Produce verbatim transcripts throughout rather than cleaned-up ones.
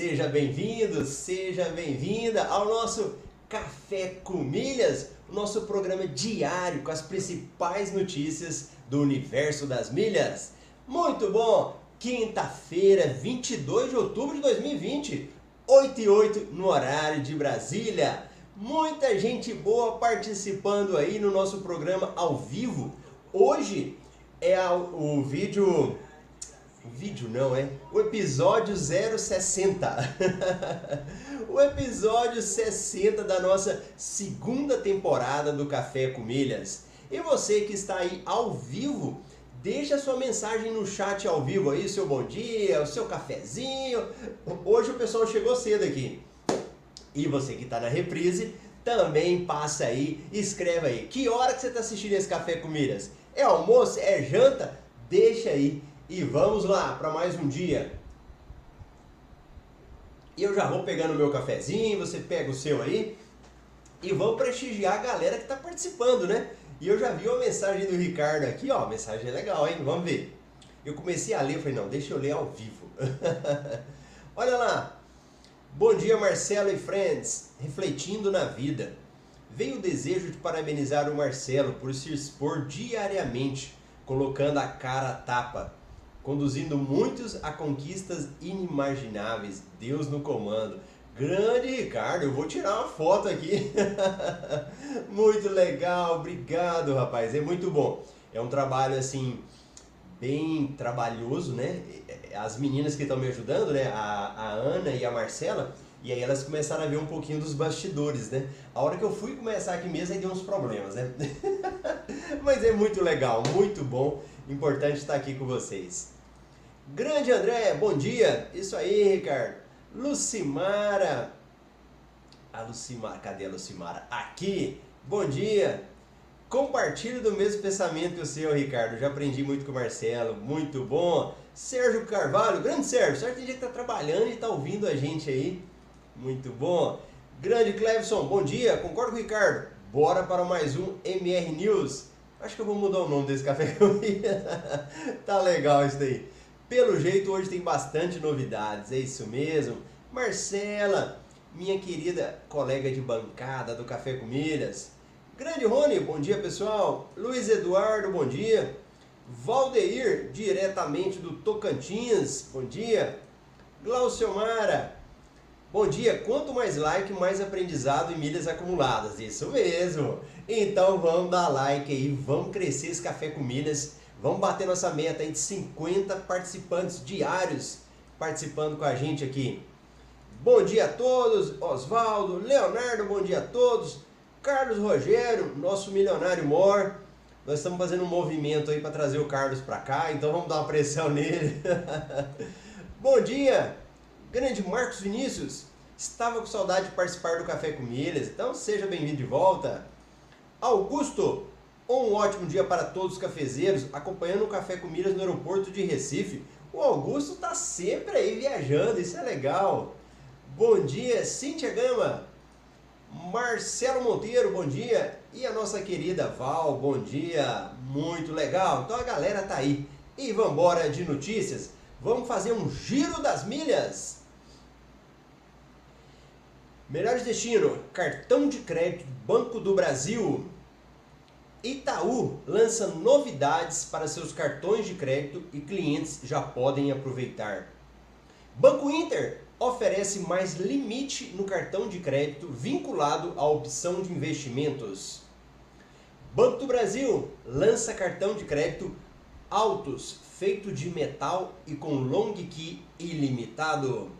Seja bem-vindo, seja bem-vinda ao nosso Café com Milhas, o nosso programa diário com as principais notícias do universo das milhas. Muito bom! Quinta-feira, vinte e dois de outubro de dois mil e vinte, oito e oito no horário de Brasília. Muita gente boa participando aí no nosso programa ao vivo. Hoje é o vídeo... Vídeo não, é? O episódio sessenta. O episódio sessenta da nossa segunda temporada do Café com Milhas. E você que está aí ao vivo, deixa sua mensagem no chat ao vivo aí, seu bom dia, o seu cafezinho. Hoje o pessoal chegou cedo aqui. E você que está na reprise, também passa aí, escreve aí. Que hora que você está assistindo esse Café com Milhas? É almoço? É janta? Deixa aí. E vamos lá para mais um dia. E eu já vou pegando o meu cafezinho, você pega o seu aí. E vamos prestigiar a galera que está participando, né? E eu já vi uma mensagem do Ricardo aqui, ó. Mensagem legal, hein? Vamos ver. Eu comecei a ler, falei, não, deixa eu ler ao vivo. Olha lá. Bom dia, Marcelo e friends. Refletindo na vida. Veio o desejo de parabenizar o Marcelo por se expor diariamente, colocando a cara à tapa, conduzindo muitos a conquistas inimagináveis. Deus no comando. Grande Ricardo, eu vou tirar uma foto aqui. Muito legal, obrigado, rapaz. É muito bom. É um trabalho assim bem trabalhoso, né? As meninas que estão me ajudando, né? A, a Ana e a Marcela. E aí elas começaram a ver um pouquinho dos bastidores, né? A hora que eu fui começar aqui mesmo, aí deu uns problemas, né? Mas é muito legal, muito bom. Importante estar aqui com vocês. Grande André, bom dia. Isso aí, Ricardo. Lucimara. A Lucimara, cadê a Lucimara? Aqui. Bom dia. Compartilho do mesmo pensamento que o seu, Ricardo. Já aprendi muito com o Marcelo. Muito bom. Sérgio Carvalho. Grande Sérgio. Sérgio tem dia que tá trabalhando e tá ouvindo a gente aí. Muito bom. Grande Clevson, bom dia. Concordo com o Ricardo. Bora para mais um M R News. Acho que eu vou mudar o nome desse café que eu vi. Tá legal isso daí. Pelo jeito, hoje tem bastante novidades. É isso mesmo. Marcela, minha querida colega de bancada do Café com Milhas. Grande Rony, bom dia, pessoal. Luiz Eduardo, bom dia. Valdeir, diretamente do Tocantins, bom dia. Glauciomara. Bom dia, quanto mais like, mais aprendizado e milhas acumuladas. Isso mesmo. Então vamos dar like aí, vamos crescer esse Café com Milhas. Vamos bater nossa meta aí de cinquenta participantes diários participando com a gente aqui. Bom dia a todos, Osvaldo, Leonardo, bom dia a todos. Carlos Rogério, nosso milionário mor. Nós estamos fazendo um movimento aí para trazer o Carlos para cá, então vamos dar uma pressão nele. Bom dia. Grande Marcos Vinícius, estava com saudade de participar do Café com Milhas, então seja bem-vindo de volta. Augusto, um ótimo dia para todos os cafezeiros, acompanhando o Café com Milhas no aeroporto de Recife. O Augusto está sempre aí viajando, isso é legal. Bom dia, Cíntia Gama, Marcelo Monteiro, bom dia. E a nossa querida Val, bom dia, muito legal. Então a galera tá aí. E vamos embora de notícias. Vamos fazer um giro das milhas. Melhores Destinos, cartão de crédito Banco do Brasil. Itaú lança novidades para seus cartões de crédito e clientes já podem aproveitar. Banco Inter oferece mais limite no cartão de crédito vinculado à opção de investimentos. Banco do Brasil lança cartão de crédito Altos, feito de metal e com long key ilimitado.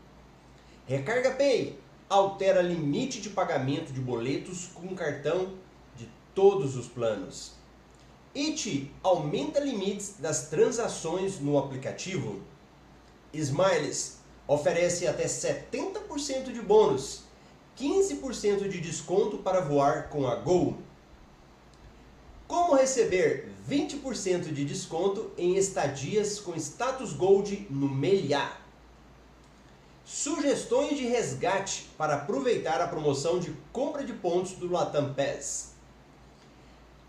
RecargaPay altera limite de pagamento de boletos com cartão de todos os planos. It aumenta limites das transações no aplicativo. Smiles oferece até setenta por cento de bônus, quinze por cento de desconto para voar com a Gol. Como receber vinte por cento de desconto em estadias com status Gold no Meliá. Sugestões de resgate para aproveitar a promoção de compra de pontos do Latam Pass.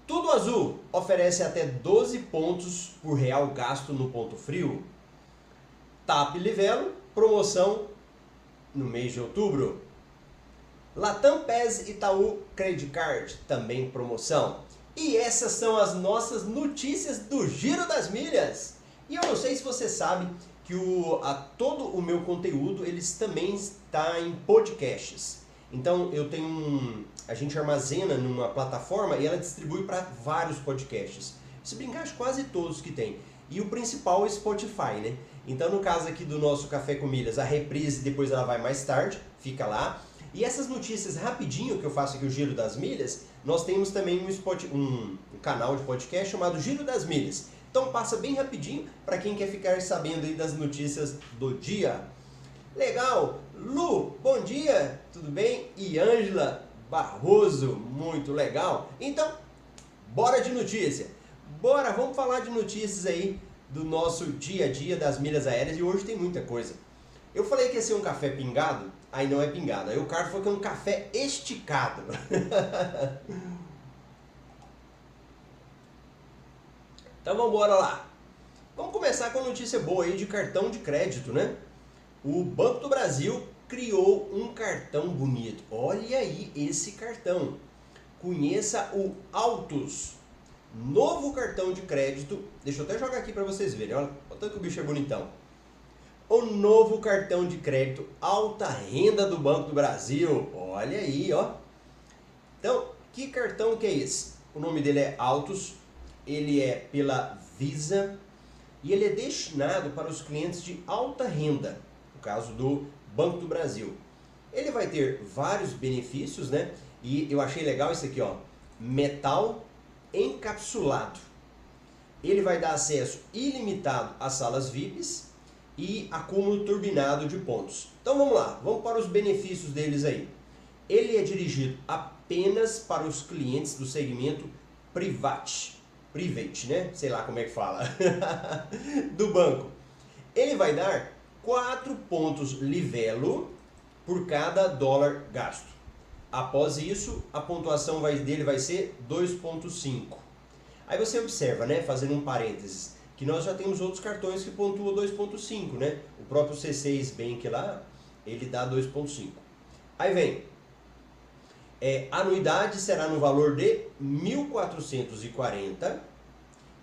Tudo Azul oferece até doze pontos por real gasto no Ponto Frio. T A P Livelo, promoção no mês de outubro. Latam Pass, Itaú, Credicard, também promoção. E essas são as nossas notícias do Giro das Milhas. E eu não sei se você sabe que o, a, todo o meu conteúdo eles também está em podcasts. Então eu tenho um, a gente armazena numa plataforma e ela distribui para vários podcasts. Se brincar, acho quase todos que tem. E o principal é Spotify, né? Então no caso aqui do nosso Café com Milhas, a reprise depois ela vai mais tarde, fica lá. E essas notícias rapidinho que eu faço aqui o Giro das Milhas, nós temos também um, spot, um, um canal de podcast chamado Giro das Milhas. Então passa bem rapidinho para quem quer ficar sabendo aí das notícias do dia. Legal! Lu, bom dia! Tudo bem? E Ângela Barroso, muito legal! Então, bora de notícia! Bora, vamos falar de notícias aí do nosso dia a dia das milhas aéreas e hoje tem muita coisa. Eu falei que ia ser um café pingado, aí não é pingado. Aí o cara falou que é um café esticado. Então vamos embora lá. Vamos começar com a notícia boa aí de cartão de crédito, né? O Banco do Brasil criou um cartão bonito. Olha aí esse cartão. Conheça o Altos. Novo cartão de crédito. Deixa eu até jogar aqui para vocês verem. Olha, olha tanto que o bicho é bonitão. O novo cartão de crédito alta renda do Banco do Brasil. Olha aí, ó. Então, que cartão que é esse? O nome dele é Altos, ele é pela Visa e ele é destinado para os clientes de alta renda, no caso do Banco do Brasil. Ele vai ter vários benefícios, né? E eu achei legal esse aqui, ó. Metal encapsulado. Ele vai dar acesso ilimitado a salas V I Ps. E acúmulo turbinado de pontos. Então vamos lá, vamos para os benefícios deles aí. Ele é dirigido apenas para os clientes do segmento private, private, né? Sei lá como é que fala, do banco. Ele vai dar quatro pontos Livelo por cada dólar gasto. Após isso, a pontuação vai, dele vai ser dois vírgula cinco. Aí você observa, né? Fazendo um parênteses. Que nós já temos outros cartões que pontuam dois vírgula cinco, né? O próprio C seis Bank lá, ele dá dois vírgula cinco. Aí vem, é, a anuidade será no valor de mil quatrocentos e quarenta reais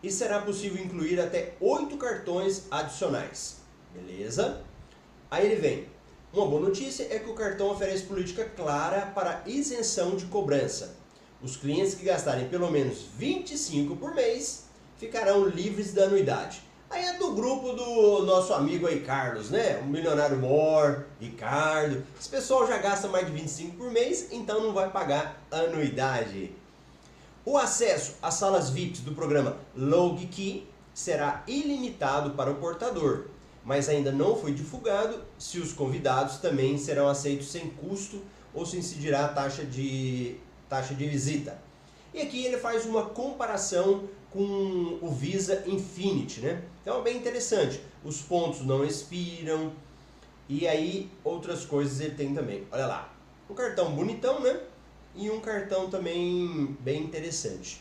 e será possível incluir até oito cartões adicionais, beleza? Aí ele vem, uma boa notícia é que o cartão oferece política clara para isenção de cobrança. Os clientes que gastarem pelo menos vinte e cinco reais por mês ficarão livres da anuidade. Aí é do grupo do nosso amigo aí, Carlos, né? O milionário Mor, Ricardo. Esse pessoal já gasta mais de vinte e cinco por mês, então não vai pagar anuidade. O acesso às salas V I Ps do programa Log Key será ilimitado para o portador, mas ainda não foi divulgado se os convidados também serão aceitos sem custo ou se incidirá a taxa de, taxa de visita. E aqui ele faz uma comparação com o Visa Infinity, né? Então é bem interessante. Os pontos não expiram. E aí outras coisas ele tem também. Olha lá. Um cartão bonitão, né? E um cartão também bem interessante.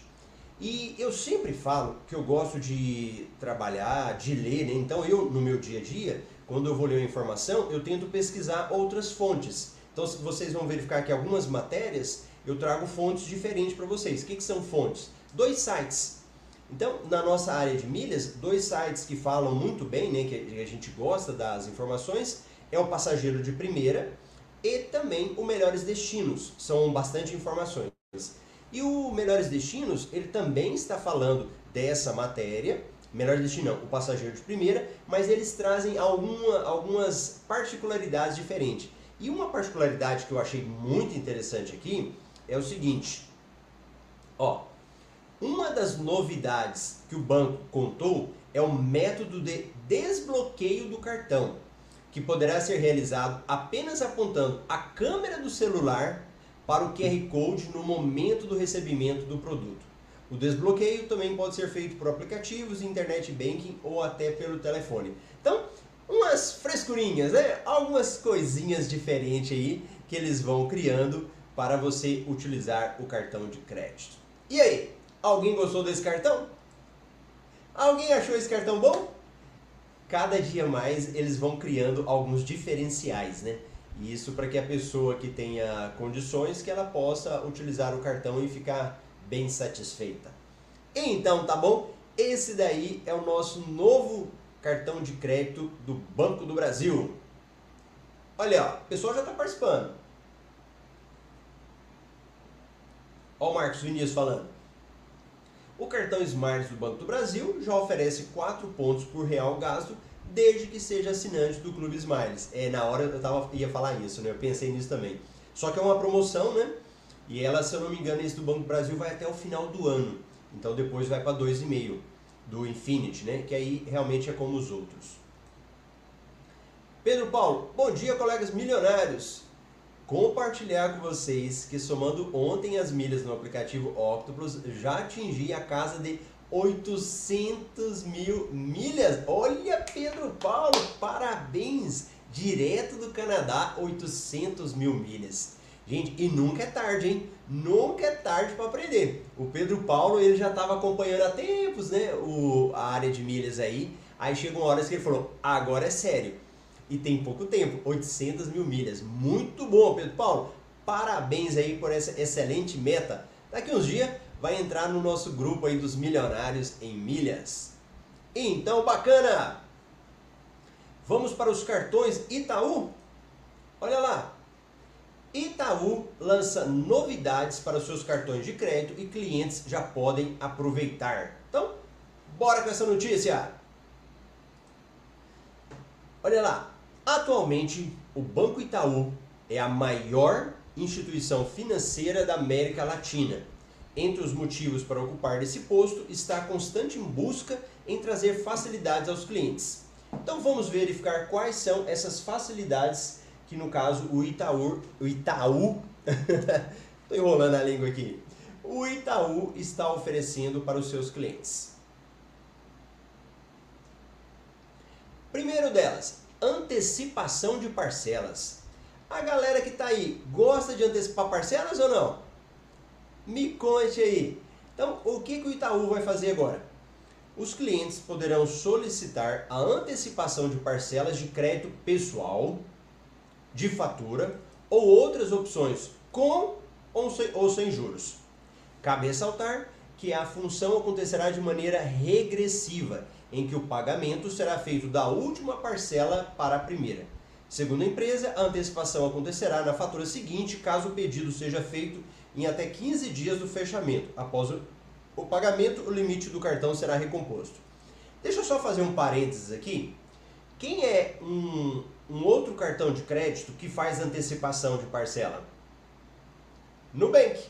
E eu sempre falo que eu gosto de trabalhar, de ler, né? Então eu, no meu dia a dia, quando eu vou ler uma informação, eu tento pesquisar outras fontes. Então vocês vão verificar que algumas matérias eu trago fontes diferentes para vocês. O que, que são fontes? Dois sites. Então, na nossa área de milhas, dois sites que falam muito bem, né, que a gente gosta das informações, é o Passageiro de Primeira e também o Melhores Destinos, são bastante informações. E o Melhores Destinos, ele também está falando dessa matéria, Melhores Destino não, o Passageiro de Primeira, mas eles trazem alguma, algumas particularidades diferentes. E uma particularidade que eu achei muito interessante aqui é o seguinte, ó. Uma das novidades que o banco contou é o método de desbloqueio do cartão, que poderá ser realizado apenas apontando a câmera do celular para o Q R Code no momento do recebimento do produto. O desbloqueio também pode ser feito por aplicativos, internet banking ou até pelo telefone. Então, umas frescurinhas, né? Algumas coisinhas diferentes aí que eles vão criando para você utilizar o cartão de crédito. E aí? Alguém gostou desse cartão? Alguém achou esse cartão bom? Cada dia mais eles vão criando alguns diferenciais, né? E isso para que a pessoa que tenha condições, que ela possa utilizar o cartão e ficar bem satisfeita. Então, tá bom? Esse daí é o nosso novo cartão de crédito do Banco do Brasil. Olha, ó, o pessoal já está participando. Ó o Marcos Vinícius falando. O cartão Smiles do Banco do Brasil já oferece quatro pontos por real gasto, desde que seja assinante do Clube Smiles. É, na hora eu tava, ia falar isso, né? Eu pensei nisso também. Só que é uma promoção, né? E ela, se eu não me engano, esse do Banco do Brasil vai até o final do ano. Então depois vai para dois e meio do Infinity, né? Que aí realmente é como os outros. Pedro Paulo, bom dia, colegas milionários. Compartilhar com vocês que, somando ontem as milhas no aplicativo Octopus, já atingi a casa de oitocentas mil milhas. Olha, Pedro Paulo, parabéns, direto do Canadá, oitocentas mil milhas. Gente, e nunca é tarde, hein? Nunca é tarde para aprender. O Pedro Paulo, ele já estava acompanhando há tempos, né, o, a área de milhas aí. Aí chegam horas que ele falou, agora é sério. E tem pouco tempo, oitocentas mil milhas. Muito bom, Pedro Paulo. Parabéns aí por essa excelente meta. Daqui uns dias vai entrar no nosso grupo aí dos milionários em milhas. Então, bacana! Vamos para os cartões Itaú? Olha lá! Itaú lança novidades para os seus cartões de crédito e clientes já podem aproveitar. Então, bora com essa notícia! Olha lá! Atualmente, o Banco Itaú é a maior instituição financeira da América Latina. Entre os motivos para ocupar esse posto está a constante busca em trazer facilidades aos clientes. Então vamos verificar quais são essas facilidades que, no caso, o Itaú, o Itaú, tô enrolando a língua aqui, o Itaú está oferecendo para os seus clientes. Primeiro delas, antecipação de parcelas. A galera que está aí gosta de antecipar parcelas ou não? Me conte aí. Então, o que, que o Itaú vai fazer agora? Os clientes poderão solicitar a antecipação de parcelas de crédito pessoal, de fatura ou outras opções com ou sem, ou sem juros. Cabe ressaltar que a função acontecerá de maneira regressiva, em que o pagamento será feito da última parcela para a primeira. Segundo a empresa, a antecipação acontecerá na fatura seguinte, caso o pedido seja feito em até quinze dias do fechamento. Após o pagamento, o limite do cartão será recomposto. Deixa eu só fazer um parênteses aqui. Quem é um, um outro cartão de crédito que faz antecipação de parcela? Nubank.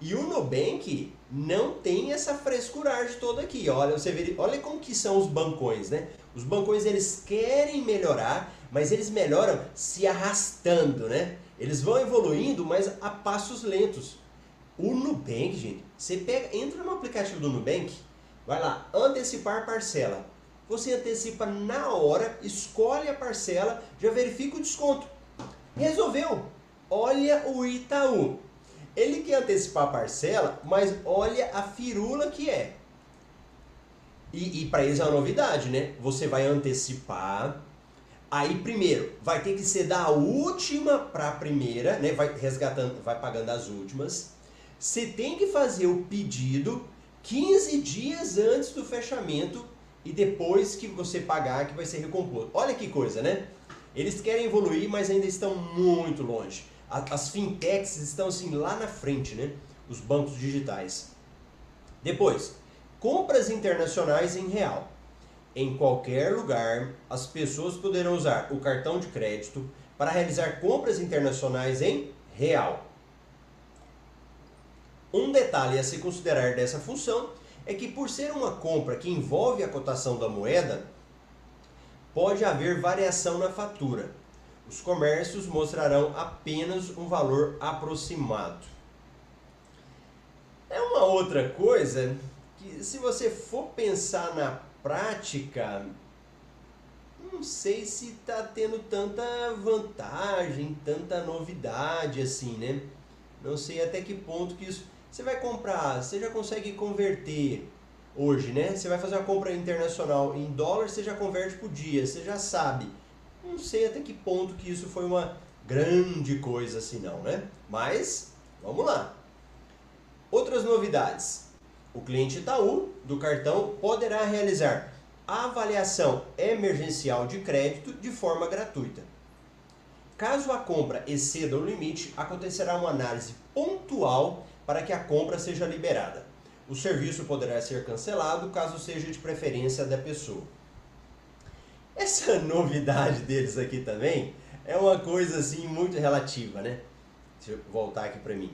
E o Nubank não tem essa frescuragem toda aqui. Olha, você vê, olha como que são os bancões, né? Os bancões, eles querem melhorar, mas eles melhoram se arrastando, né? Eles vão evoluindo, mas a passos lentos. O Nubank, gente, você pega, entra no aplicativo do Nubank, vai lá, antecipar parcela. Você antecipa na hora, escolhe a parcela, já verifica o desconto. Resolveu! Olha o Itaú. Ele quer antecipar a parcela, mas olha a firula que é. E, e para eles é uma novidade, né? Você vai antecipar... Aí primeiro, vai ter que ser da última para a primeira, né? Vai resgatando, vai pagando as últimas. Você tem que fazer o pedido quinze dias antes do fechamento e depois que você pagar que vai ser recomposto. Olha que coisa, né? Eles querem evoluir, mas ainda estão muito longe. As fintechs estão assim lá na frente, né? Os bancos digitais. Depois, compras internacionais em real. Em qualquer lugar, as pessoas poderão usar o cartão de crédito para realizar compras internacionais em real. Um detalhe a se considerar dessa função é que, por ser uma compra que envolve a cotação da moeda, pode haver variação na fatura. Os comércios mostrarão apenas um valor aproximado. É uma outra coisa que, se você for pensar na prática, não sei se tá tendo tanta vantagem, tanta novidade assim, né? Não sei até que ponto que isso... Você vai comprar, você já consegue converter hoje, né? Você vai fazer uma compra internacional em dólar, você já converte por dia, você já sabe. Não sei até que ponto que isso foi uma grande coisa assim não, né? Mas vamos lá. Outras novidades. O cliente Itaú do cartão poderá realizar avaliação emergencial de crédito de forma gratuita. Caso a compra exceda o limite, acontecerá uma análise pontual para que a compra seja liberada. O serviço poderá ser cancelado caso seja de preferência da pessoa. Essa novidade deles aqui também é uma coisa assim muito relativa, né? Deixa eu voltar aqui para mim.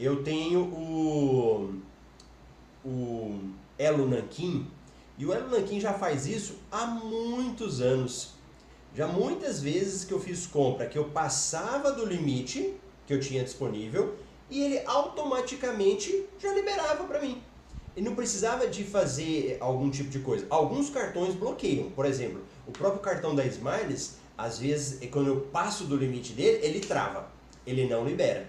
Eu tenho o, o Elo Nankin, e o Elo Nankin já faz isso há muitos anos. Já muitas vezes que eu fiz compra que eu passava do limite que eu tinha disponível, e ele automaticamente já liberava para mim. Ele não precisava de fazer algum tipo de coisa. Alguns cartões bloqueiam. Por exemplo, o próprio cartão da Smiles, às vezes, quando eu passo do limite dele, ele trava. Ele não libera.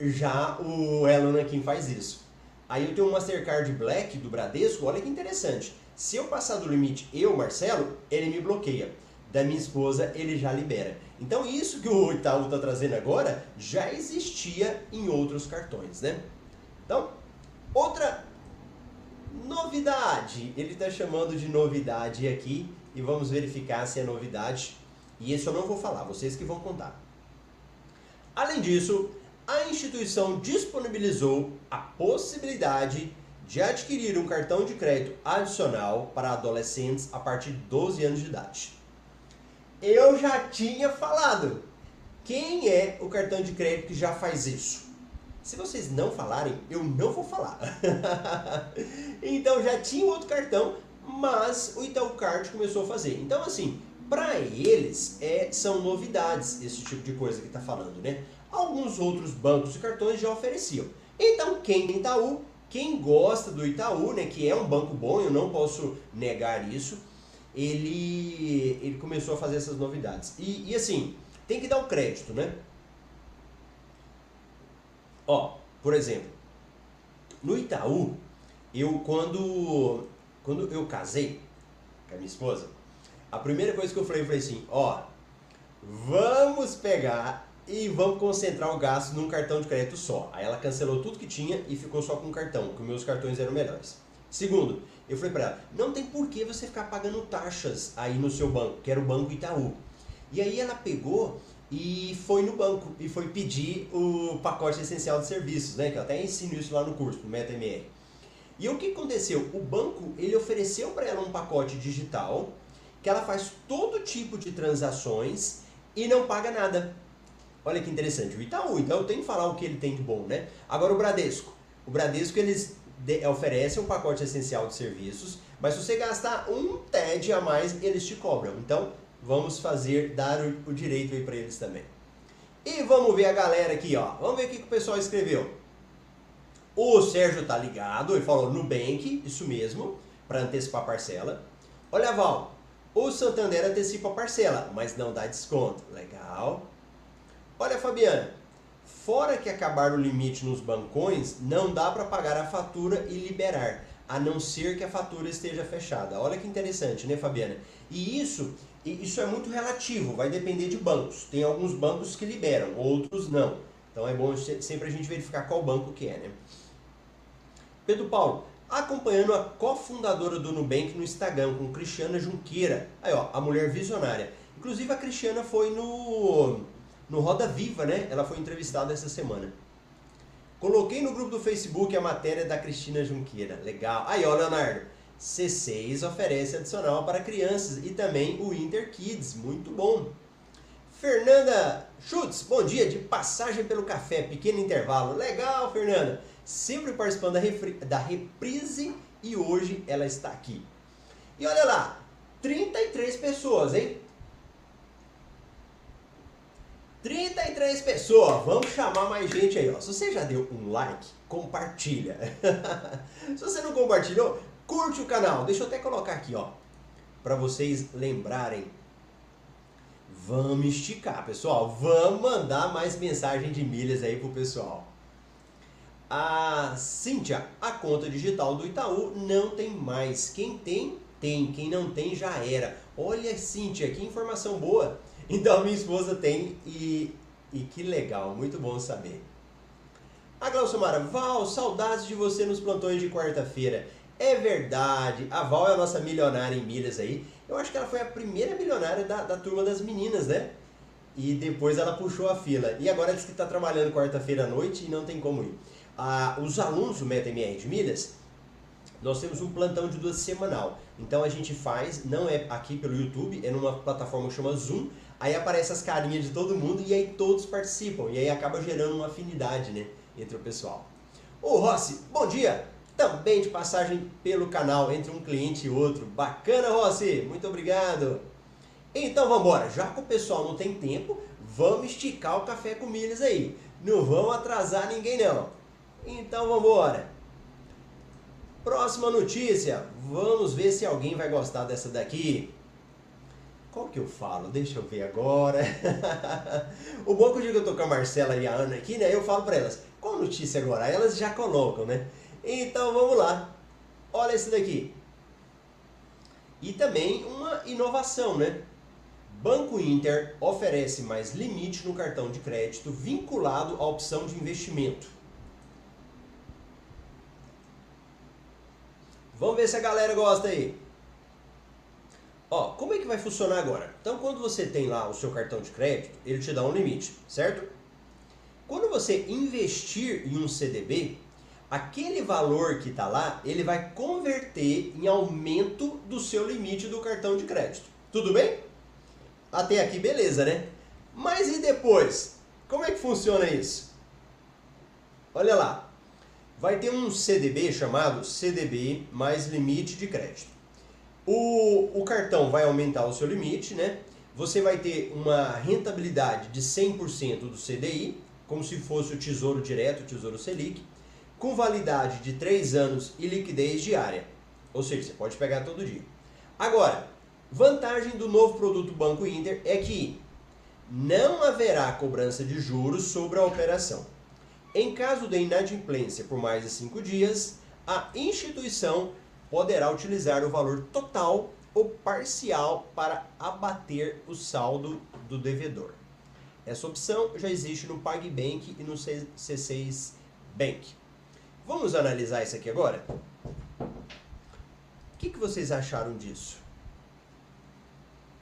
Já o Elo Nankin faz isso. Aí eu tenho o Mastercard Black do Bradesco. Olha que interessante. Se eu passar do limite, eu, Marcelo, ele me bloqueia. Da minha esposa, ele já libera. Então isso que o Itaú está trazendo agora já existia em outros cartões, né? Então, outra novidade. Ele está chamando de novidade aqui e vamos verificar se é novidade. E isso eu não vou falar, vocês que vão contar. Além disso, a instituição disponibilizou a possibilidade de adquirir um cartão de crédito adicional para adolescentes a partir de doze anos de idade. Eu já tinha falado. Quem é o cartão de crédito que já faz isso? Se vocês não falarem, eu não vou falar. Então já tinha outro cartão, mas o Itaú Card começou a fazer. Então assim, para eles é, são novidades esse tipo de coisa que está falando, né? Alguns outros bancos e cartões já ofereciam. Então quem tem Itaú, quem gosta do Itaú, né, que é um banco bom, eu não posso negar isso, Ele, ele começou a fazer essas novidades. E, e assim, tem que dar o crédito, né? Ó, por exemplo, no Itaú, eu quando, quando eu casei com a minha esposa, a primeira coisa que eu falei, eu falei assim, ó, vamos pegar e vamos concentrar o gasto num cartão de crédito só. Aí ela cancelou tudo que tinha e ficou só com o cartão, porque meus cartões eram melhores. Segundo, eu falei para ela, não tem por que você ficar pagando taxas aí no seu banco, que era o Banco Itaú. E aí ela pegou e foi no banco e foi pedir o pacote essencial de serviços, né? Que eu até ensino isso lá no curso, no Meta M R. E o que aconteceu? O banco, ele ofereceu para ela um pacote digital, que ela faz todo tipo de transações e não paga nada. Olha que interessante, o Itaú, então eu tenho que falar o que ele tem de bom, né? Agora o Bradesco. O Bradesco, eles... De, oferece um pacote essencial de serviços, mas se você gastar um T E D a mais, eles te cobram. Então, vamos fazer, dar o, o direito aí para eles também. E vamos ver a galera aqui, ó. Vamos ver o que, que o pessoal escreveu. O Sérgio tá ligado e falou Nubank, isso mesmo, para antecipar a parcela. Olha, Val, o Santander antecipa a parcela, mas não dá desconto. Legal. Olha, Fabiana. Fora que acabar o limite nos bancões, não dá para pagar a fatura e liberar, a não ser que a fatura esteja fechada. Olha que interessante, né, Fabiana? E isso, isso é muito relativo, vai depender de bancos. Tem alguns bancos que liberam, outros não. Então é bom sempre a gente verificar qual banco que é, né? Pedro Paulo, acompanhando a cofundadora do Nubank no Instagram, com Cristina Junqueira. Aí, ó, a mulher visionária. Inclusive a Cristina foi no... no Roda Viva, né? Ela foi entrevistada essa semana. Coloquei no grupo do Facebook a matéria da Cristina Junqueira. Legal. Aí, ó, Leonardo. C seis oferece adicional para crianças e também o Inter Kids. Muito bom. Fernanda Schutz. Bom dia. De passagem pelo café. Pequeno intervalo. Legal, Fernanda. Sempre participando da, da reprise e hoje ela está aqui. E olha lá. trinta e três pessoas, hein? trinta e três pessoas, vamos chamar mais gente aí, ó. Se você já deu um like, compartilha. Se você não compartilhou, curte o canal. Deixa eu até colocar aqui, ó, para vocês lembrarem. Vamos esticar, pessoal. Vamos mandar mais mensagem de milhas aí pro pessoal. A Cíntia, a conta digital do Itaú não tem mais. Quem tem, tem. Quem não tem, já era. Olha, Cíntia, que informação boa. Então, minha esposa tem e, e que legal, muito bom saber. A Glaucia Mara, Val, saudades de você nos plantões de quarta-feira. É verdade, a Val é a nossa milionária em milhas aí. Eu acho que ela foi a primeira milionária da, da turma das meninas, né? E depois ela puxou a fila. E agora diz que está trabalhando quarta-feira à noite e não tem como ir. Ah, os alunos do Meta M R de Milhas, nós temos um plantão de duas semanal. Então a gente faz, não é aqui pelo YouTube, é numa plataforma que chama Zoom. Aí aparece as carinhas de todo mundo e aí todos participam. E aí acaba gerando uma afinidade, né, entre o pessoal. Ô Rossi, bom dia! Também de passagem pelo canal, entre um cliente e outro. Bacana, Rossi! Muito obrigado! Então vamos embora, já que o pessoal não tem tempo, vamos esticar o Café com Milhas aí. Não vamos atrasar ninguém não. Então vamos embora. Próxima notícia, vamos ver se alguém vai gostar dessa daqui. Qual que eu falo? Deixa eu ver agora. O bom que eu digo que eu tô com a Marcela e a Ana aqui, né? Eu falo para elas, qual notícia agora? Elas já colocam, né? Então vamos lá. Olha esse daqui. E também uma inovação, né? Banco Inter oferece mais limite no cartão de crédito vinculado à opção de investimento. Vamos ver se a galera gosta aí. Ó, como é que vai funcionar agora? Então, quando você tem lá o seu cartão de crédito, ele te dá um limite, certo? Quando você investir em um C D B, aquele valor que está lá, ele vai converter em aumento do seu limite do cartão de crédito. Tudo bem? Até aqui beleza, né? Mas e depois? Como é que funciona isso? Olha lá. Vai ter um C D B chamado C D B mais limite de crédito. O, o cartão vai aumentar o seu limite, né? Você vai ter uma rentabilidade de cem por cento do C D I, como se fosse o Tesouro Direto, o Tesouro Selic, com validade de três anos e liquidez diária. Ou seja, você pode pegar todo dia. Agora, vantagem do novo produto Banco Inter é que não haverá cobrança de juros sobre a operação. Em caso de inadimplência por mais de cinco dias, a instituição poderá utilizar o valor total ou parcial para abater o saldo do devedor. Essa opção já existe no PagBank e no C seis Bank. Vamos analisar isso aqui agora? O que, que vocês acharam disso?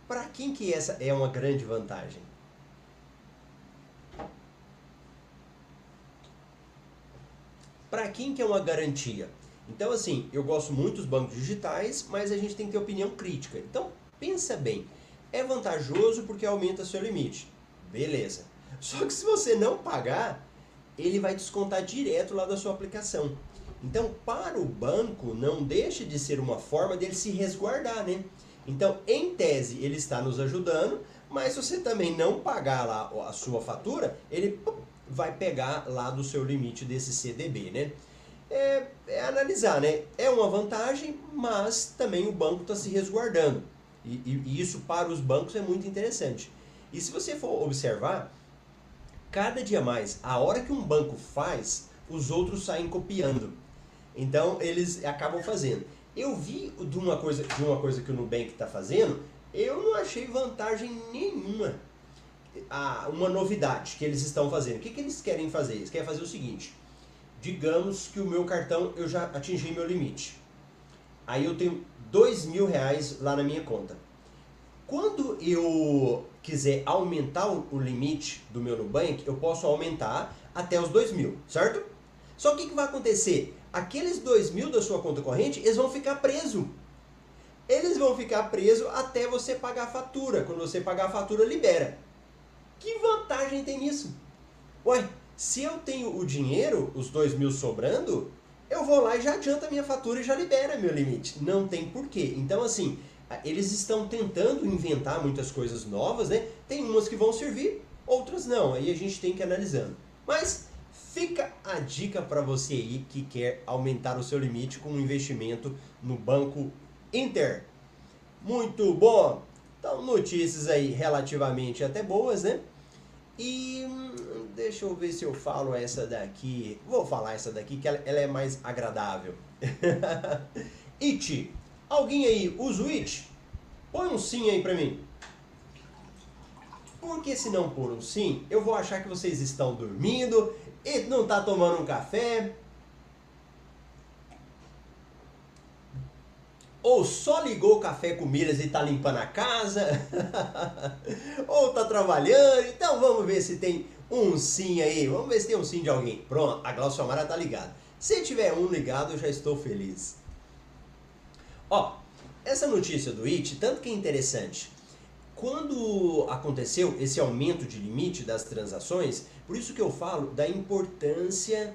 Para quem que essa é uma grande vantagem? Para quem que é uma garantia? Então assim, eu gosto muito dos bancos digitais, mas a gente tem que ter opinião crítica. Então pensa bem, é vantajoso porque aumenta seu limite. Beleza. Só que se você não pagar, ele vai descontar direto lá da sua aplicação. Então, para o banco, não deixa de ser uma forma dele se resguardar, né? Então, em tese, ele está nos ajudando, mas se você também não pagar lá a sua fatura, ele vai pegar lá do seu limite desse C D B, né? É, é analisar, né? É uma vantagem, mas também o banco está se resguardando. E, e, e isso para os bancos é muito interessante. E se você for observar, cada dia mais, a hora que um banco faz, os outros saem copiando. Então, eles acabam fazendo. Eu vi de uma coisa, de uma coisa que o Nubank está fazendo, eu não achei vantagem nenhuma. Ah, uma novidade que eles estão fazendo. O que, que eles querem fazer? Eles querem fazer o seguinte. Digamos que o meu cartão, eu já atingi meu limite. Aí eu tenho dois mil reais lá na minha conta. Quando eu quiser aumentar o limite do meu Nubank, eu posso aumentar até os dois mil, certo? Só que o que vai acontecer? Aqueles dois mil da sua conta corrente, eles vão ficar presos. Eles vão ficar presos até você pagar a fatura. Quando você pagar a fatura, libera. Que vantagem tem nisso? Ué, se eu tenho o dinheiro, os dois mil sobrando, eu vou lá e já adianta a minha fatura e já libera meu limite. Não tem porquê. Então, assim, eles estão tentando inventar muitas coisas novas, né? Tem umas que vão servir, outras não. Aí a gente tem que ir analisando. Mas fica a dica para você aí que quer aumentar o seu limite com um investimento no Banco Inter. Muito bom! Então, notícias aí relativamente até boas, né? E deixa eu ver se eu falo essa daqui. Vou falar essa daqui que ela, ela é mais agradável. It. Alguém aí usa o It? Põe um sim aí pra mim. Porque se não por um sim, eu vou achar que vocês estão dormindo e não tá tomando um café, ou só ligou o Café com Milhas e tá limpando a casa, ou tá trabalhando. Então vamos ver se tem um sim aí, vamos ver se tem um sim de alguém. Pronto, a Glaucia Mara tá ligada. Se tiver um ligado, eu já estou feliz. Ó, essa notícia do It, tanto que é interessante. Quando aconteceu esse aumento de limite das transações, por isso que eu falo da importância,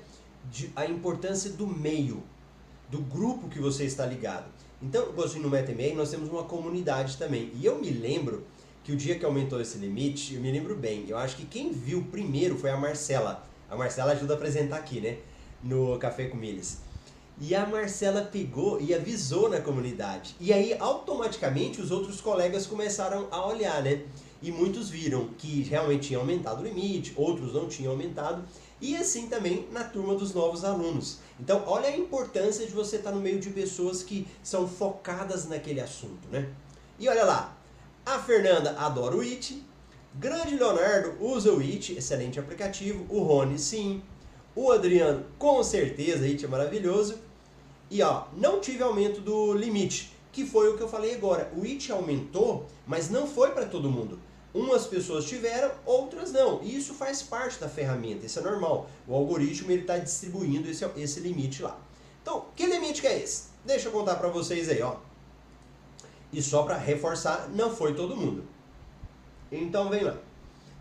de, a importância do meio, do grupo que você está ligado. Então, eu gosto de ir no Meta M R, nós temos uma comunidade também. E eu me lembro que o dia que aumentou esse limite, eu me lembro bem. Eu acho que quem viu primeiro foi a Marcela. A Marcela ajuda a apresentar aqui, né? No Café com Milhas. E a Marcela pegou e avisou na comunidade. E aí, automaticamente, os outros colegas começaram a olhar, né? E muitos viram que realmente tinha aumentado o limite, outros não tinham aumentado. E assim também na turma dos novos alunos. Então, olha a importância de você estar no meio de pessoas que são focadas naquele assunto, né? E olha lá, a Fernanda adora o It, Grande Leonardo usa o It, excelente aplicativo, o Rony sim, o Adriano com certeza, It é maravilhoso. E ó, não tive aumento do limite, que foi o que eu falei agora. O It aumentou, mas não foi para todo mundo. Umas pessoas tiveram, outras não. E isso faz parte da ferramenta, isso é normal. O algoritmo está distribuindo esse, esse limite lá. Então, que limite que é esse? Deixa eu contar para vocês aí, ó. E só para reforçar, não foi todo mundo. Então, vem lá.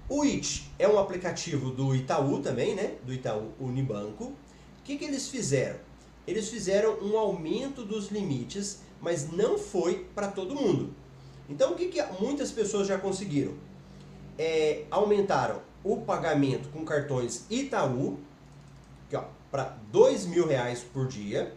O It é um aplicativo do Itaú também, né? Do Itaú Unibanco. O que, que eles fizeram? Eles fizeram um aumento dos limites, mas não foi para todo mundo. Então, o que, que muitas pessoas já conseguiram? É, aumentaram o pagamento com cartões Itaú para dois mil reais por dia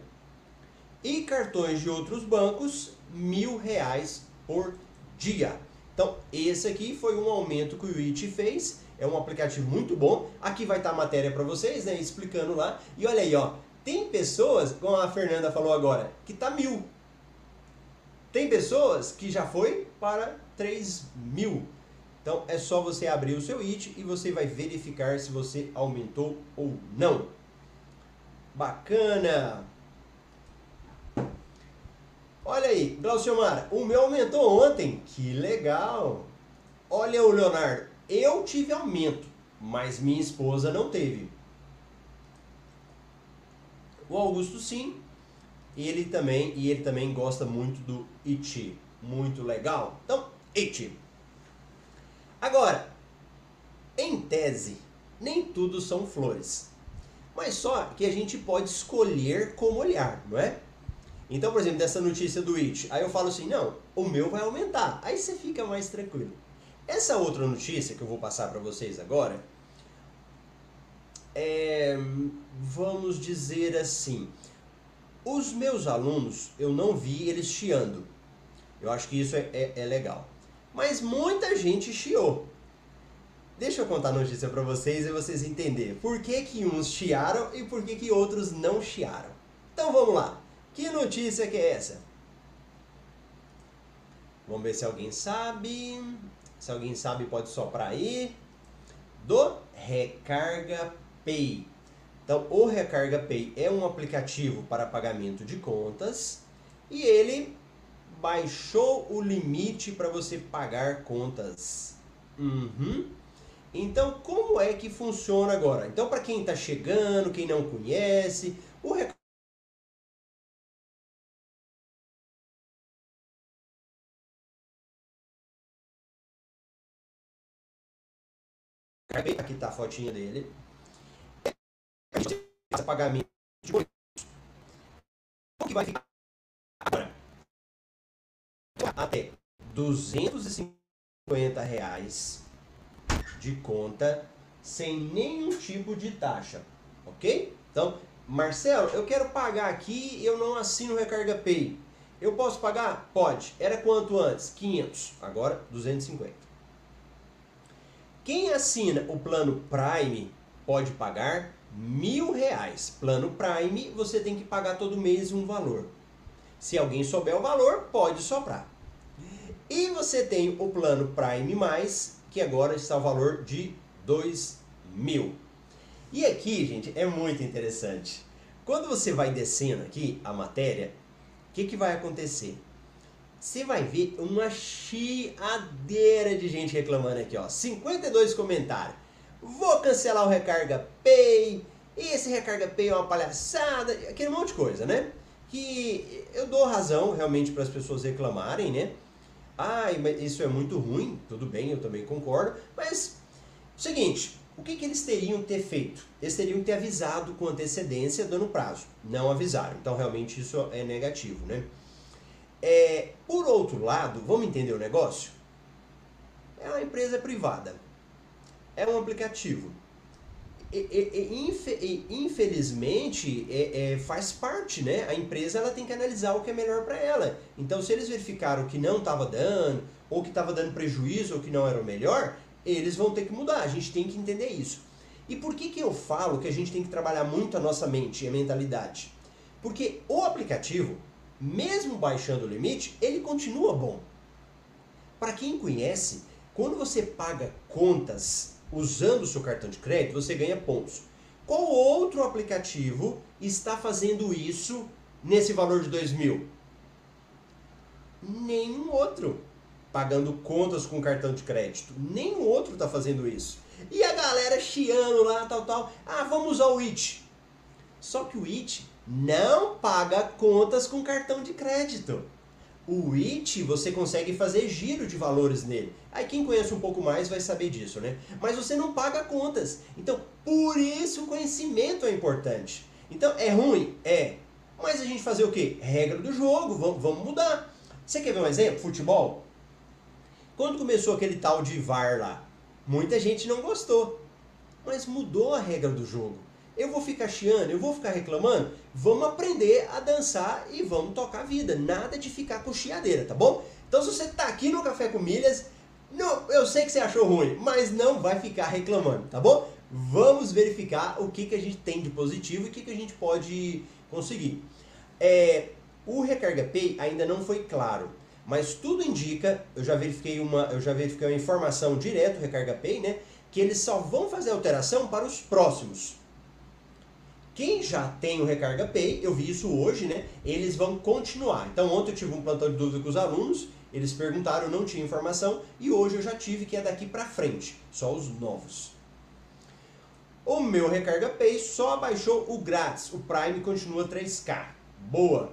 e cartões de outros bancos, mil reais por dia. Então, esse aqui foi um aumento que o It fez. É um aplicativo muito bom. Aqui vai estar a matéria para vocês, né, explicando lá. E olha aí, ó, tem pessoas, como a Fernanda falou agora, que tá mil. Tem pessoas que já foi para três mil. Então é só você abrir o seu It e você vai verificar se você aumentou ou não. Bacana! Olha aí, Glauciomar, o meu aumentou ontem. Que legal! Olha o Leonardo, eu tive aumento, mas minha esposa não teve. O Augusto sim. E ele também, e ele também gosta muito do It. Muito legal. Então, It. Agora, em tese, nem tudo são flores. Mas só que a gente pode escolher como olhar, não é? Então, por exemplo, dessa notícia do It. Aí eu falo assim, não, o meu vai aumentar. Aí você fica mais tranquilo. Essa outra notícia que eu vou passar para vocês agora, é, vamos dizer assim... Os meus alunos, eu não vi eles chiando. Eu acho que isso é, é, é legal. Mas muita gente chiou. Deixa eu contar a notícia para vocês e vocês entenderem por que que uns chiaram e por que que outros não chiaram. Então vamos lá. Que notícia que é essa? Vamos ver se alguém sabe. Se alguém sabe, pode soprar aí. Do RecargaPay. Então, o RecargaPay é um aplicativo para pagamento de contas e ele baixou o limite para você pagar contas. Uhum. Então, como é que funciona agora? Então, para quem está chegando, quem não conhece, o RecargaPay... Aqui está a fotinha dele. Pagamento de boletos. O que vai ficar agora? Até duzentos e cinquenta reais de conta sem nenhum tipo de taxa, ok? Então, Marcelo, eu quero pagar aqui, eu não assino o RecargaPay. Eu posso pagar? Pode. Era quanto antes? quinhentos. Agora, duzentos e cinquenta. Quem assina o plano Prime pode pagar mil reais. Plano Prime, você tem que pagar todo mês um valor. Se alguém souber o valor, pode soprar. E você tem o plano Prime Mais, que agora está ao valor de dois mil. E aqui, gente, é muito interessante. Quando você vai descendo aqui a matéria, o que, que vai acontecer? Você vai ver uma chiadeira de gente reclamando aqui, ó. cinquenta e dois comentários. Vou cancelar o RecargaPay. Esse RecargaPay é uma palhaçada. Aquele monte de coisa, né? Que eu dou razão realmente para as pessoas reclamarem, né? Ah, isso é muito ruim. Tudo bem, eu também concordo. Mas, seguinte, o que, que eles teriam que ter feito? Eles teriam que ter avisado com antecedência, dando prazo. Não avisaram. Então, realmente, isso é negativo, né? É, por outro lado, vamos entender o negócio? É uma empresa privada, é um aplicativo. E, e, e, infelizmente, é, é, faz parte, né? A empresa ela tem que analisar o que é melhor para ela. Então, se eles verificaram que não estava dando, ou que estava dando prejuízo, ou que não era o melhor, eles vão ter que mudar. A gente tem que entender isso. E por que, que eu falo que a gente tem que trabalhar muito a nossa mente e a mentalidade? Porque o aplicativo, mesmo baixando o limite, ele continua bom. Para quem conhece, quando você paga contas usando o seu cartão de crédito, você ganha pontos. Qual outro aplicativo está fazendo isso nesse valor de dois mil? Nenhum outro. Pagando contas com cartão de crédito. Nenhum outro está fazendo isso. E a galera chiando lá, tal, tal. Ah, vamos usar o It. Só que o It não paga contas com cartão de crédito. O It, você consegue fazer giro de valores nele. Aí quem conhece um pouco mais vai saber disso, né? Mas você não paga contas. Então, por isso o conhecimento é importante. Então, é ruim? É. Mas a gente fazer o quê? Regra do jogo, vamos mudar. Você quer ver um exemplo? Futebol. Quando começou aquele tal de V A R lá, muita gente não gostou. Mas mudou a regra do jogo. Eu vou ficar chiando, eu vou ficar reclamando? Vamos aprender a dançar e vamos tocar a vida. Nada de ficar com chiadeira, tá bom? Então se você tá aqui no Café com Milhas, não, eu sei que você achou ruim, mas não vai ficar reclamando, tá bom? Vamos verificar o que, que a gente tem de positivo e o que, que a gente pode conseguir. É, o RecargaPay ainda não foi claro, mas tudo indica, eu já verifiquei uma, eu já verifiquei uma informação direto do RecargaPay, né? Que eles só vão fazer alteração para os próximos. Quem já tem o RecargaPay, eu vi isso hoje, né? Eles vão continuar. Então ontem eu tive um plantão de dúvida com os alunos, eles perguntaram, eu não tinha informação, e hoje eu já tive, que é daqui pra frente, só os novos. O meu RecargaPay só abaixou o grátis, o Prime continua três K. Boa!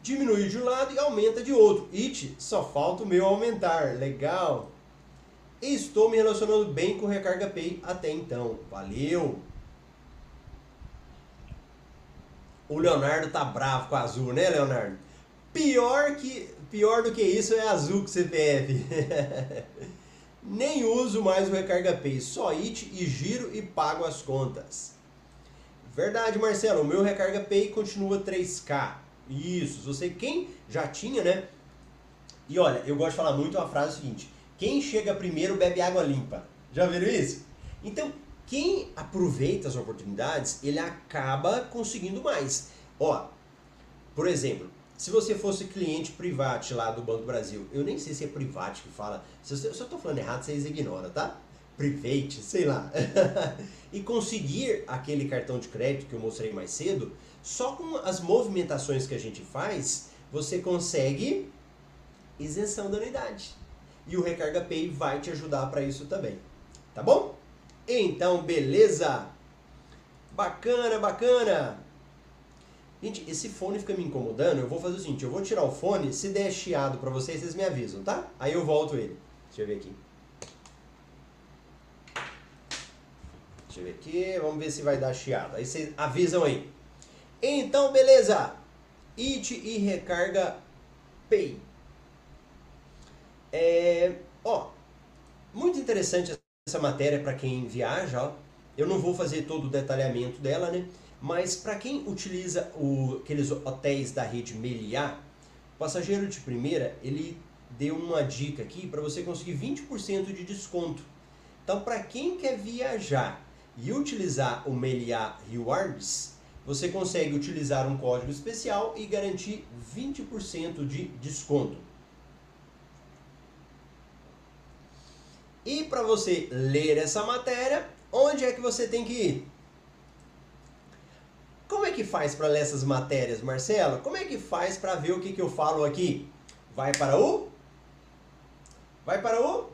Diminui de um lado e aumenta de outro. It, só falta o meu aumentar, legal! Estou me relacionando bem com o RecargaPay até então, valeu! O Leonardo tá bravo com a Azul, né, Leonardo? Pior, que, pior do que isso é a Azul com C P F. Nem uso mais o RecargaPay, só It e giro e pago as contas. Verdade, Marcelo, o meu RecargaPay continua três K. Isso, você quem já tinha, né? E olha, eu gosto de falar muito uma frase seguinte: quem chega primeiro bebe água limpa. Já viram isso? Então, quem aproveita as oportunidades, ele acaba conseguindo mais. Ó, por exemplo, se você fosse cliente private lá do Banco do Brasil, eu nem sei se é private que fala, se eu estou falando errado, vocês ignoram, tá? Private, sei lá. E conseguir aquele cartão de crédito que eu mostrei mais cedo, só com as movimentações que a gente faz, você consegue isenção da anuidade. E o RecargaPay vai te ajudar para isso também, tá bom? Então, beleza? Bacana, bacana. Gente, esse fone fica me incomodando. Eu vou fazer o seguinte, eu vou tirar o fone. Se der chiado pra vocês, vocês me avisam, tá? Aí eu volto ele. Deixa eu ver aqui. Deixa eu ver aqui. Vamos ver se vai dar chiado. Aí vocês avisam aí. Então, beleza. It e RecargaPay. É... Ó, muito interessante essa... Essa matéria para quem viaja, ó. Eu não vou fazer todo o detalhamento dela, né? Mas para quem utiliza o, aqueles hotéis da rede Meliá, o Passageiro de Primeira, ele deu uma dica aqui para você conseguir vinte por cento de desconto. Então, para quem quer viajar e utilizar o Meliá Rewards, você consegue utilizar um código especial e garantir vinte por cento de desconto. E para você ler essa matéria, onde é que você tem que ir? Como é que faz para ler essas matérias, Marcelo? Como é que faz para ver o que, que eu falo aqui? Vai para o... Vai para o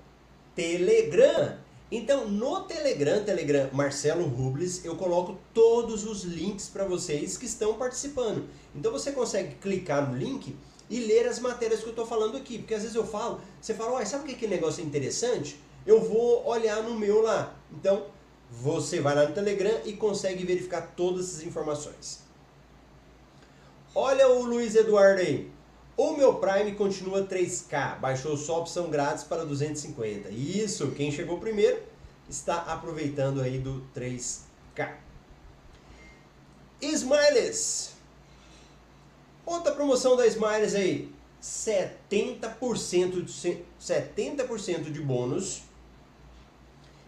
Telegram. Então, no Telegram, Telegram Marcelo Rubles, eu coloco todos os links para vocês que estão participando. Então, você consegue clicar no link e ler as matérias que eu estou falando aqui. Porque às vezes eu falo, você fala, uai, sabe o que é que negócio interessante? Eu vou olhar no meu lá. Então, você vai lá no Telegram e consegue verificar todas essas informações. Olha o Luiz Eduardo aí. O meu Prime continua três K, baixou só a opção grátis para duzentos e cinquenta. Isso, quem chegou primeiro está aproveitando aí do três K. Smiles. Outra promoção da Smiles aí, setenta por cento de, setenta por cento de bônus,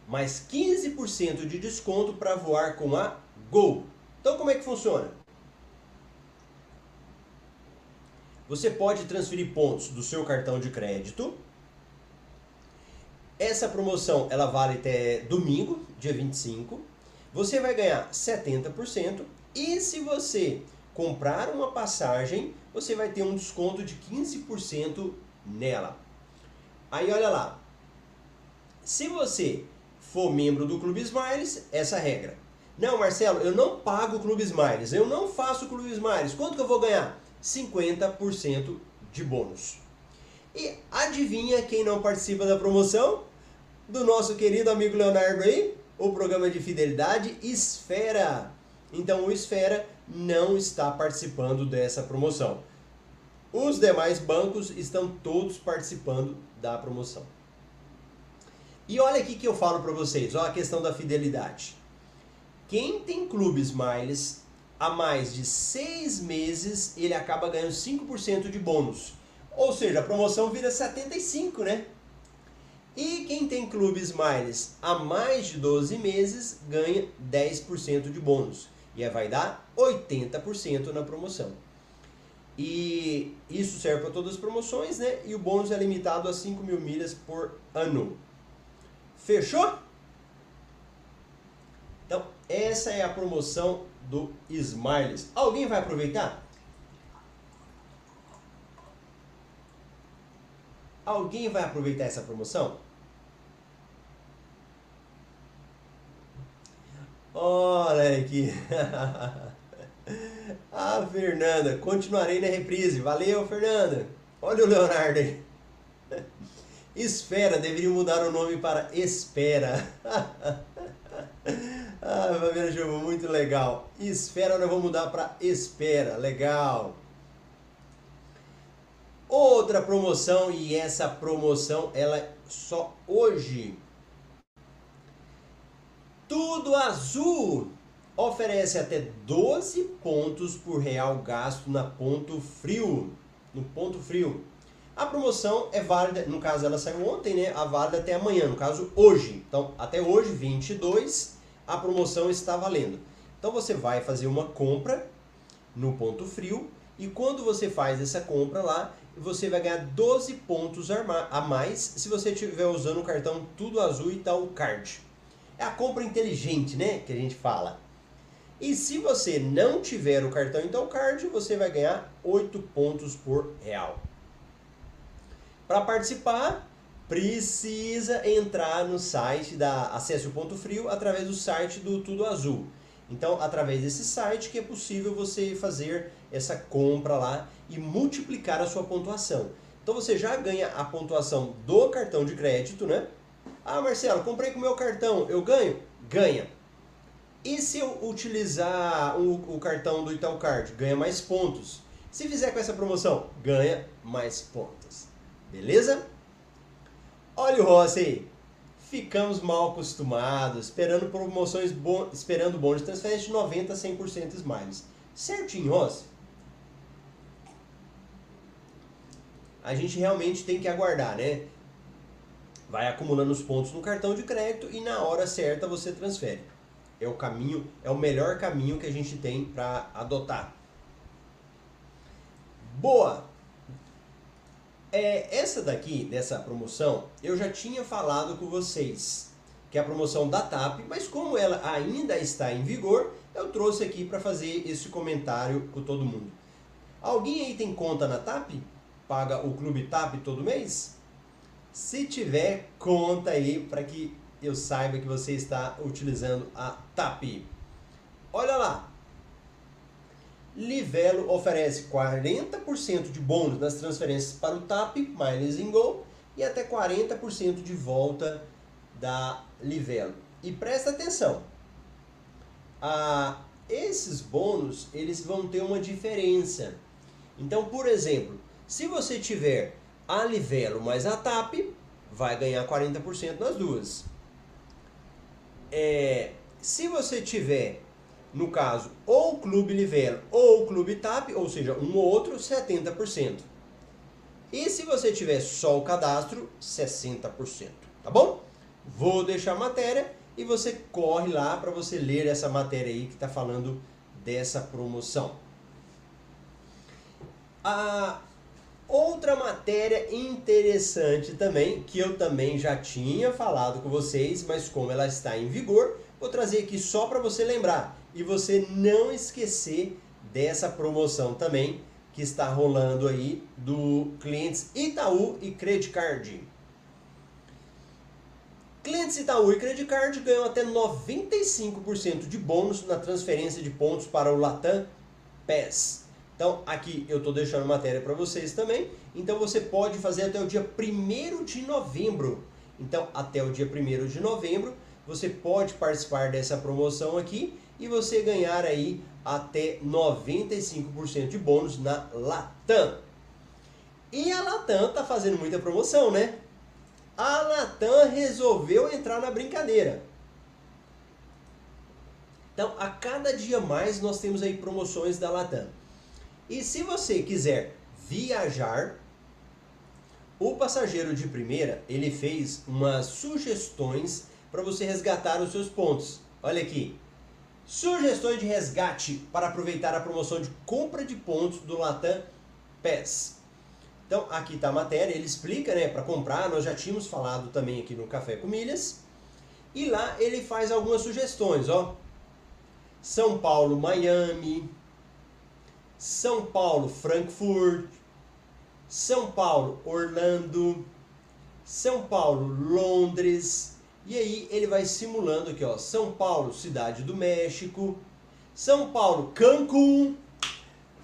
mais quinze por cento de desconto para voar com a Gol. Então como é que funciona? Você pode transferir pontos do seu cartão de crédito. Essa promoção ela vale até domingo, dia vinte e cinco. Você vai ganhar setenta por cento e se você comprar uma passagem, você vai ter um desconto de quinze por cento nela. Aí olha lá. Se você for membro do Clube Smiles, essa regra. Não, Marcelo, eu não pago o Clube Smiles, eu não faço o Clube Smiles. Quanto que eu vou ganhar? cinquenta por cento de bônus. E adivinha quem não participa da promoção? Do nosso querido amigo Leonardo aí, o programa de fidelidade Esfera. Então o Esfera não está participando dessa promoção. Os demais bancos estão todos participando da promoção. E olha aqui que eu falo para vocês, ó, a questão da fidelidade. Quem tem Clube Smiles há mais de seis meses, ele acaba ganhando cinco por cento de bônus. Ou seja, a promoção vira setenta e cinco por cento, né? E quem tem Clube Smiles há mais de doze meses, ganha dez por cento de bônus. E aí vai dar oitenta por cento na promoção. E isso serve para todas as promoções, né? E o bônus é limitado a cinco mil milhas por ano. Fechou? Então, essa é a promoção do Smiles. Alguém vai aproveitar? Alguém vai aproveitar essa promoção? Olha aqui. Ah, Fernanda, continuarei na reprise. Valeu, Fernanda. Olha o Leonardo aí. Esfera, deveria mudar o nome para Espera. Ah, Fabiana Jovem, muito legal. Esfera, nós vamos mudar para Espera. Legal. Outra promoção, e essa promoção, ela é só hoje. Tudo Azul oferece até doze pontos por real gasto na Ponto Frio. No Ponto Frio. A promoção é válida, no caso ela saiu ontem, né? A válida até amanhã, no caso hoje. Então, até hoje, vinte e dois... a promoção está valendo. Então você vai fazer uma compra no Ponto Frio e quando você faz essa compra lá, você vai ganhar doze pontos a mais se você estiver usando o cartão Tudo Azul Itaú Card. É a compra inteligente, né, que a gente fala. E se você não tiver o cartão Itaú Card, você vai ganhar oito pontos por real. Para participar, precisa entrar no site da Acesse o Ponto Frio através do site do Tudo Azul. Então, através desse site que é possível você fazer essa compra lá e multiplicar a sua pontuação. Então, você já ganha a pontuação do cartão de crédito, né? Ah, Marcelo, comprei com o meu cartão, eu ganho? Ganha. E se eu utilizar o, o cartão do Itaú Card? Ganha mais pontos. Se fizer com essa promoção, ganha mais pontos. Beleza? Olha o Rossi aí, ficamos mal acostumados, esperando promoções, bo... esperando bônus de transferência de noventa por cento a cem por cento Smiles. Certinho, Rossi. A gente realmente tem que aguardar, né? Vai acumulando os pontos no cartão de crédito e na hora certa você transfere. É o caminho, é o melhor caminho que a gente tem para adotar. Boa! É, essa daqui, dessa promoção, eu já tinha falado com vocês, que é a promoção da TAP, mas como ela ainda está em vigor, eu trouxe aqui para fazer esse comentário com todo mundo. Alguém aí tem conta na TAP? Paga o Clube TAP todo mês? Se tiver, conta aí para que eu saiba que você está utilizando a TAP. Olha lá! Livelo oferece quarenta por cento de bônus nas transferências para o TAP, Miles em Gol, e até quarenta por cento de volta da Livelo. E presta atenção, ah, esses bônus eles vão ter uma diferença. Então, por exemplo, se você tiver a Livelo mais a TAP, vai ganhar quarenta por cento nas duas. É, se você tiver, no caso, ou o Clube Livelo ou o Clube TAP, ou seja, um ou outro, setenta por cento. E se você tiver só o cadastro, sessenta por cento, tá bom? Vou deixar a matéria e você corre lá para você ler essa matéria aí que está falando dessa promoção. A outra matéria interessante também, que eu também já tinha falado com vocês, mas como ela está em vigor, vou trazer aqui só para você lembrar e você não esquecer dessa promoção também que está rolando aí do clientes Itaú e Credicard. Clientes Itaú e Credicard ganham até noventa e cinco por cento de bônus na transferência de pontos para o Latam Pass. Então aqui eu estou deixando matéria para vocês também. Então você pode fazer até o dia primeiro de novembro. Então até o dia primeiro de novembro você pode participar dessa promoção aqui e você ganhar aí até noventa e cinco por cento de bônus na Latam. E a Latam está fazendo muita promoção, né? A Latam resolveu entrar na brincadeira. Então, a cada dia mais nós temos aí promoções da Latam. E se você quiser viajar, o Passageiro de Primeira, ele fez umas sugestões para você resgatar os seus pontos. Olha aqui. Sugestões de resgate para aproveitar a promoção de compra de pontos do Latam Pass. Então, aqui está a matéria, ele explica, né, para comprar, nós já tínhamos falado também aqui no Café com Milhas. E lá ele faz algumas sugestões, ó. São Paulo, Miami. São Paulo, Frankfurt. São Paulo, Orlando. São Paulo, Londres. E aí ele vai simulando aqui, ó. São Paulo, Cidade do México. São Paulo, Cancún.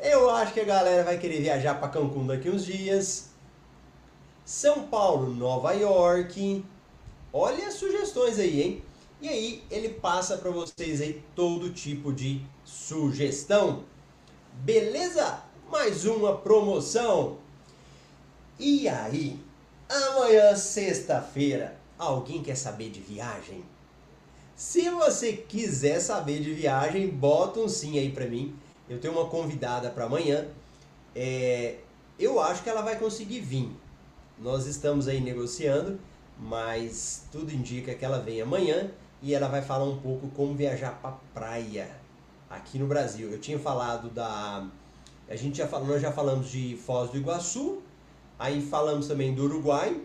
Eu acho que a galera vai querer viajar para Cancún daqui uns dias. São Paulo, Nova York. Olha as sugestões aí, hein? E aí ele passa para vocês aí todo tipo de sugestão. Beleza? Mais uma promoção. E aí, amanhã, sexta-feira, alguém quer saber de viagem? Se você quiser saber de viagem, bota um sim aí para mim. Eu tenho uma convidada para amanhã, é, eu acho que ela vai conseguir vir. Nós estamos aí negociando, mas tudo indica que ela vem amanhã e ela vai falar um pouco como viajar para praia aqui no Brasil. Eu tinha falado da... A gente já falou, nós já falamos de Foz do Iguaçu, aí falamos também do Uruguai,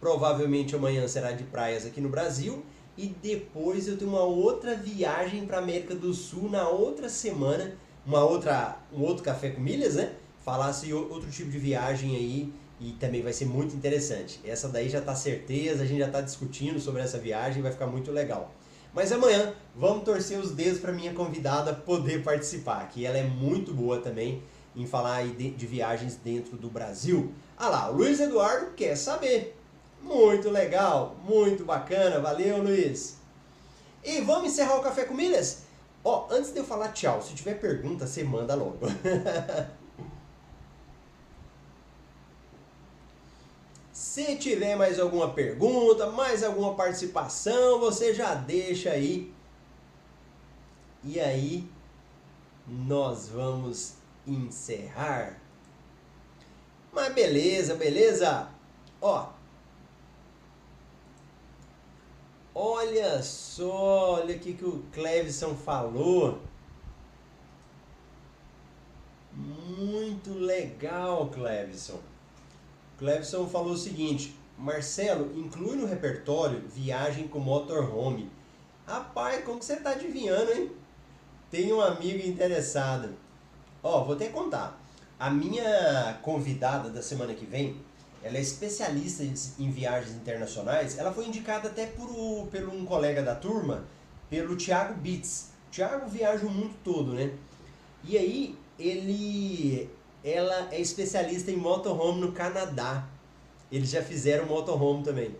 provavelmente amanhã será de praias aqui no Brasil, e depois eu tenho uma outra viagem para América do Sul na outra semana, Uma outra, um outro Café com Milhas, né? Falasse outro tipo de viagem aí e também vai ser muito interessante. Essa daí já tá certeza, a gente já tá discutindo sobre essa viagem, vai ficar muito legal. Mas amanhã vamos torcer os dedos para minha convidada poder participar, que ela é muito boa também em falar aí de, de viagens dentro do Brasil. Ah lá, o Luiz Eduardo quer saber. Muito legal, muito bacana, valeu Luiz. E vamos encerrar o Café com Milhas? Ó, oh, antes de eu falar tchau, se tiver pergunta, você manda logo. Se tiver mais alguma pergunta, mais alguma participação, você já deixa aí. E aí, nós vamos encerrar. Mas beleza, beleza? Ó. Oh. Olha só, olha o que o Clevison falou. Muito legal, Clevison. Clebson falou o seguinte: Marcelo, inclui no repertório viagem com motorhome. Rapaz, como você tá adivinhando, hein? Tem um amigo interessado. Ó, vou até contar. A minha convidada da semana que vem, ela é especialista em viagens internacionais. Ela foi indicada até por, o, por um colega da turma, pelo Thiago Bitts. O Thiago viaja o mundo todo, né? E aí, ele, ela é especialista em motorhome no Canadá. Eles já fizeram motorhome também.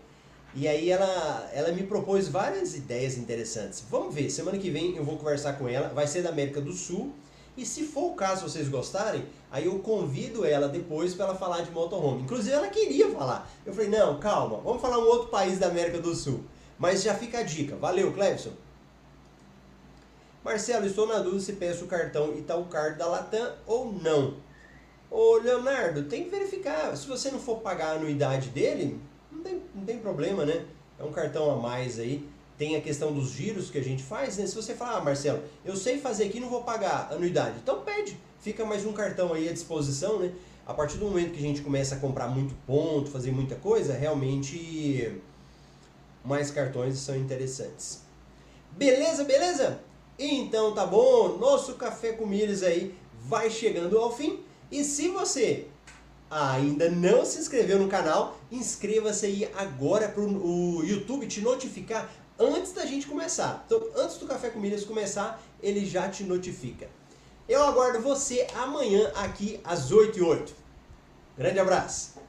E aí ela, ela me propôs várias ideias interessantes. Vamos ver, semana que vem eu vou conversar com ela. Vai ser da América do Sul. E se for o caso, vocês gostarem, aí eu convido ela depois para ela falar de motorhome. Inclusive ela queria falar. Eu falei, não, calma, vamos falar um outro país da América do Sul. Mas já fica a dica. Valeu, Clebson. Marcelo, estou na dúvida se peço o cartão Itaucard da Latam ou não. Ô Leonardo, tem que verificar. Se você não for pagar a anuidade dele, não tem, não tem problema, né? É um cartão a mais aí. Tem a questão dos giros que a gente faz, né? Se você falar, ah, Marcelo, eu sei fazer aqui, não vou pagar anuidade. Então pede, fica mais um cartão aí à disposição, né? A partir do momento que a gente começa a comprar muito ponto, fazer muita coisa, realmente mais cartões são interessantes. Beleza, beleza? Então tá bom, nosso Café com Milhas aí vai chegando ao fim. E se você ainda não se inscreveu no canal, inscreva-se aí agora para o YouTube te notificar antes da gente começar. Então, antes do Café com Milhas começar, ele já te notifica. Eu aguardo você amanhã aqui às oito e oito. Grande abraço!